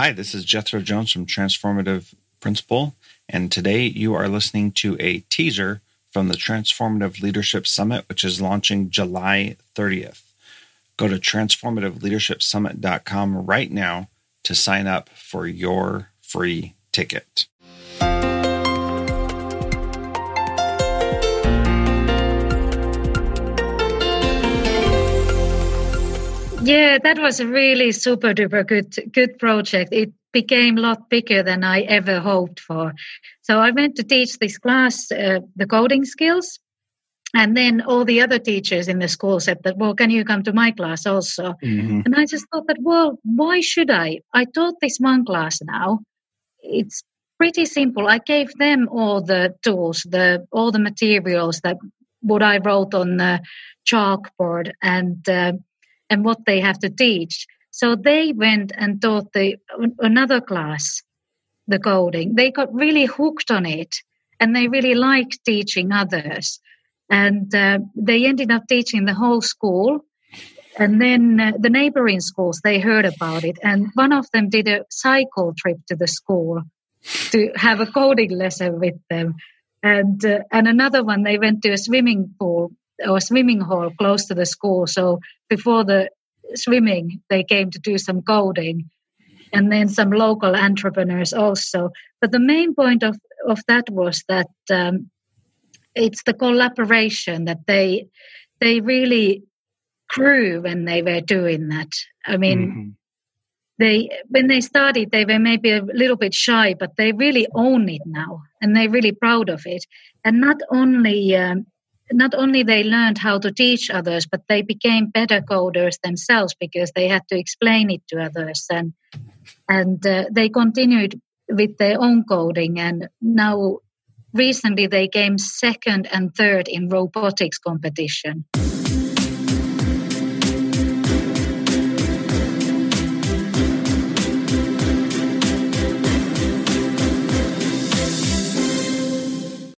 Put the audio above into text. Hi, this is Jethro Jones from Transformative Principle, and today you are listening to a teaser from the Transformative Leadership Summit, which is launching July 30th. Go to transformativeleadershipsummit.com right now to sign up for your free ticket. Yeah, that was a really super duper good project. It became a lot bigger than I ever hoped for. So I went to teach this class, the coding skills. And then all the other teachers in the school said that, well, can you come to my class also? Mm-hmm. And I just thought that, well, why should I? I taught this one class now. It's pretty simple. I gave them all the tools, all the materials that what I wrote on the chalkboard and what they have to teach. So they went and taught another class, the coding. They got really hooked on it, and they really liked teaching others. And they ended up teaching the whole school. And then the neighboring schools, they heard about it. And one of them did a cycle trip to the school to have a coding lesson with them. And another one, they went to a swimming pool or swimming hall close to the school. So before the swimming, they came to do some coding, and then some local entrepreneurs also. But the main point of that was that it's the collaboration that they really grew when they were doing that. I mean, mm-hmm. When they started, they were maybe a little bit shy, but they really own it now, and they're really proud of it. And not only they learned how to teach others, but they became better coders themselves because they had to explain it to others. And they continued with their own coding. And now recently they came second and third in robotics competition.